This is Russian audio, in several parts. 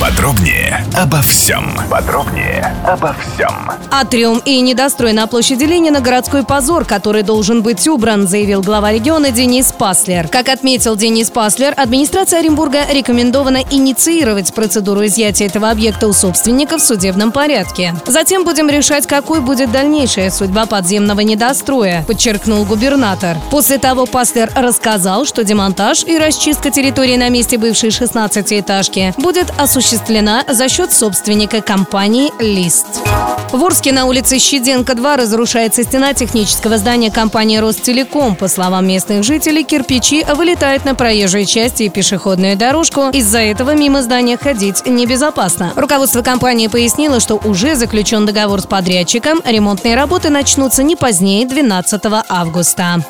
Подробнее обо всем. Атриум и недострой на площади Ленина – городской позор, который должен быть убран, заявил глава региона Денис Паслер. Как отметил Денис Паслер, администрация Оренбурга рекомендована инициировать процедуру изъятия этого объекта у собственника в судебном порядке. Затем будем решать, какой будет дальнейшая судьба подземного недостроя, подчеркнул губернатор. После того Паслер рассказал, что демонтаж и расчистка территории на месте бывшей 16-этажки будет осуществлена за счет собственника компании «Лист». В Орске на улице Щеденко-2 разрушается стена технического здания компании «Ростелеком». По словам местных жителей, кирпичи вылетают на проезжую часть и пешеходную дорожку. Из-за этого мимо здания ходить небезопасно. Руководство компании пояснило, что уже заключен договор с подрядчиком. Ремонтные работы начнутся не позднее 12 августа.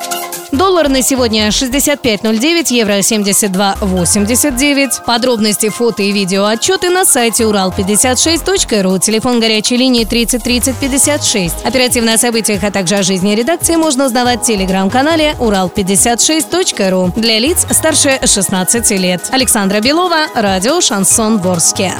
Доллар на сегодня 65.09, евро 72.89. Подробности, фото и видео отчеты на сайте Ural56.ru. Телефон горячей линии 30 30 56. Оперативно о событиях, а также о жизни редакции можно узнавать в телеграм-канале Ural56.ru. Для лиц старше 16 лет. Александра Белова, радио «Шансон» в Орске.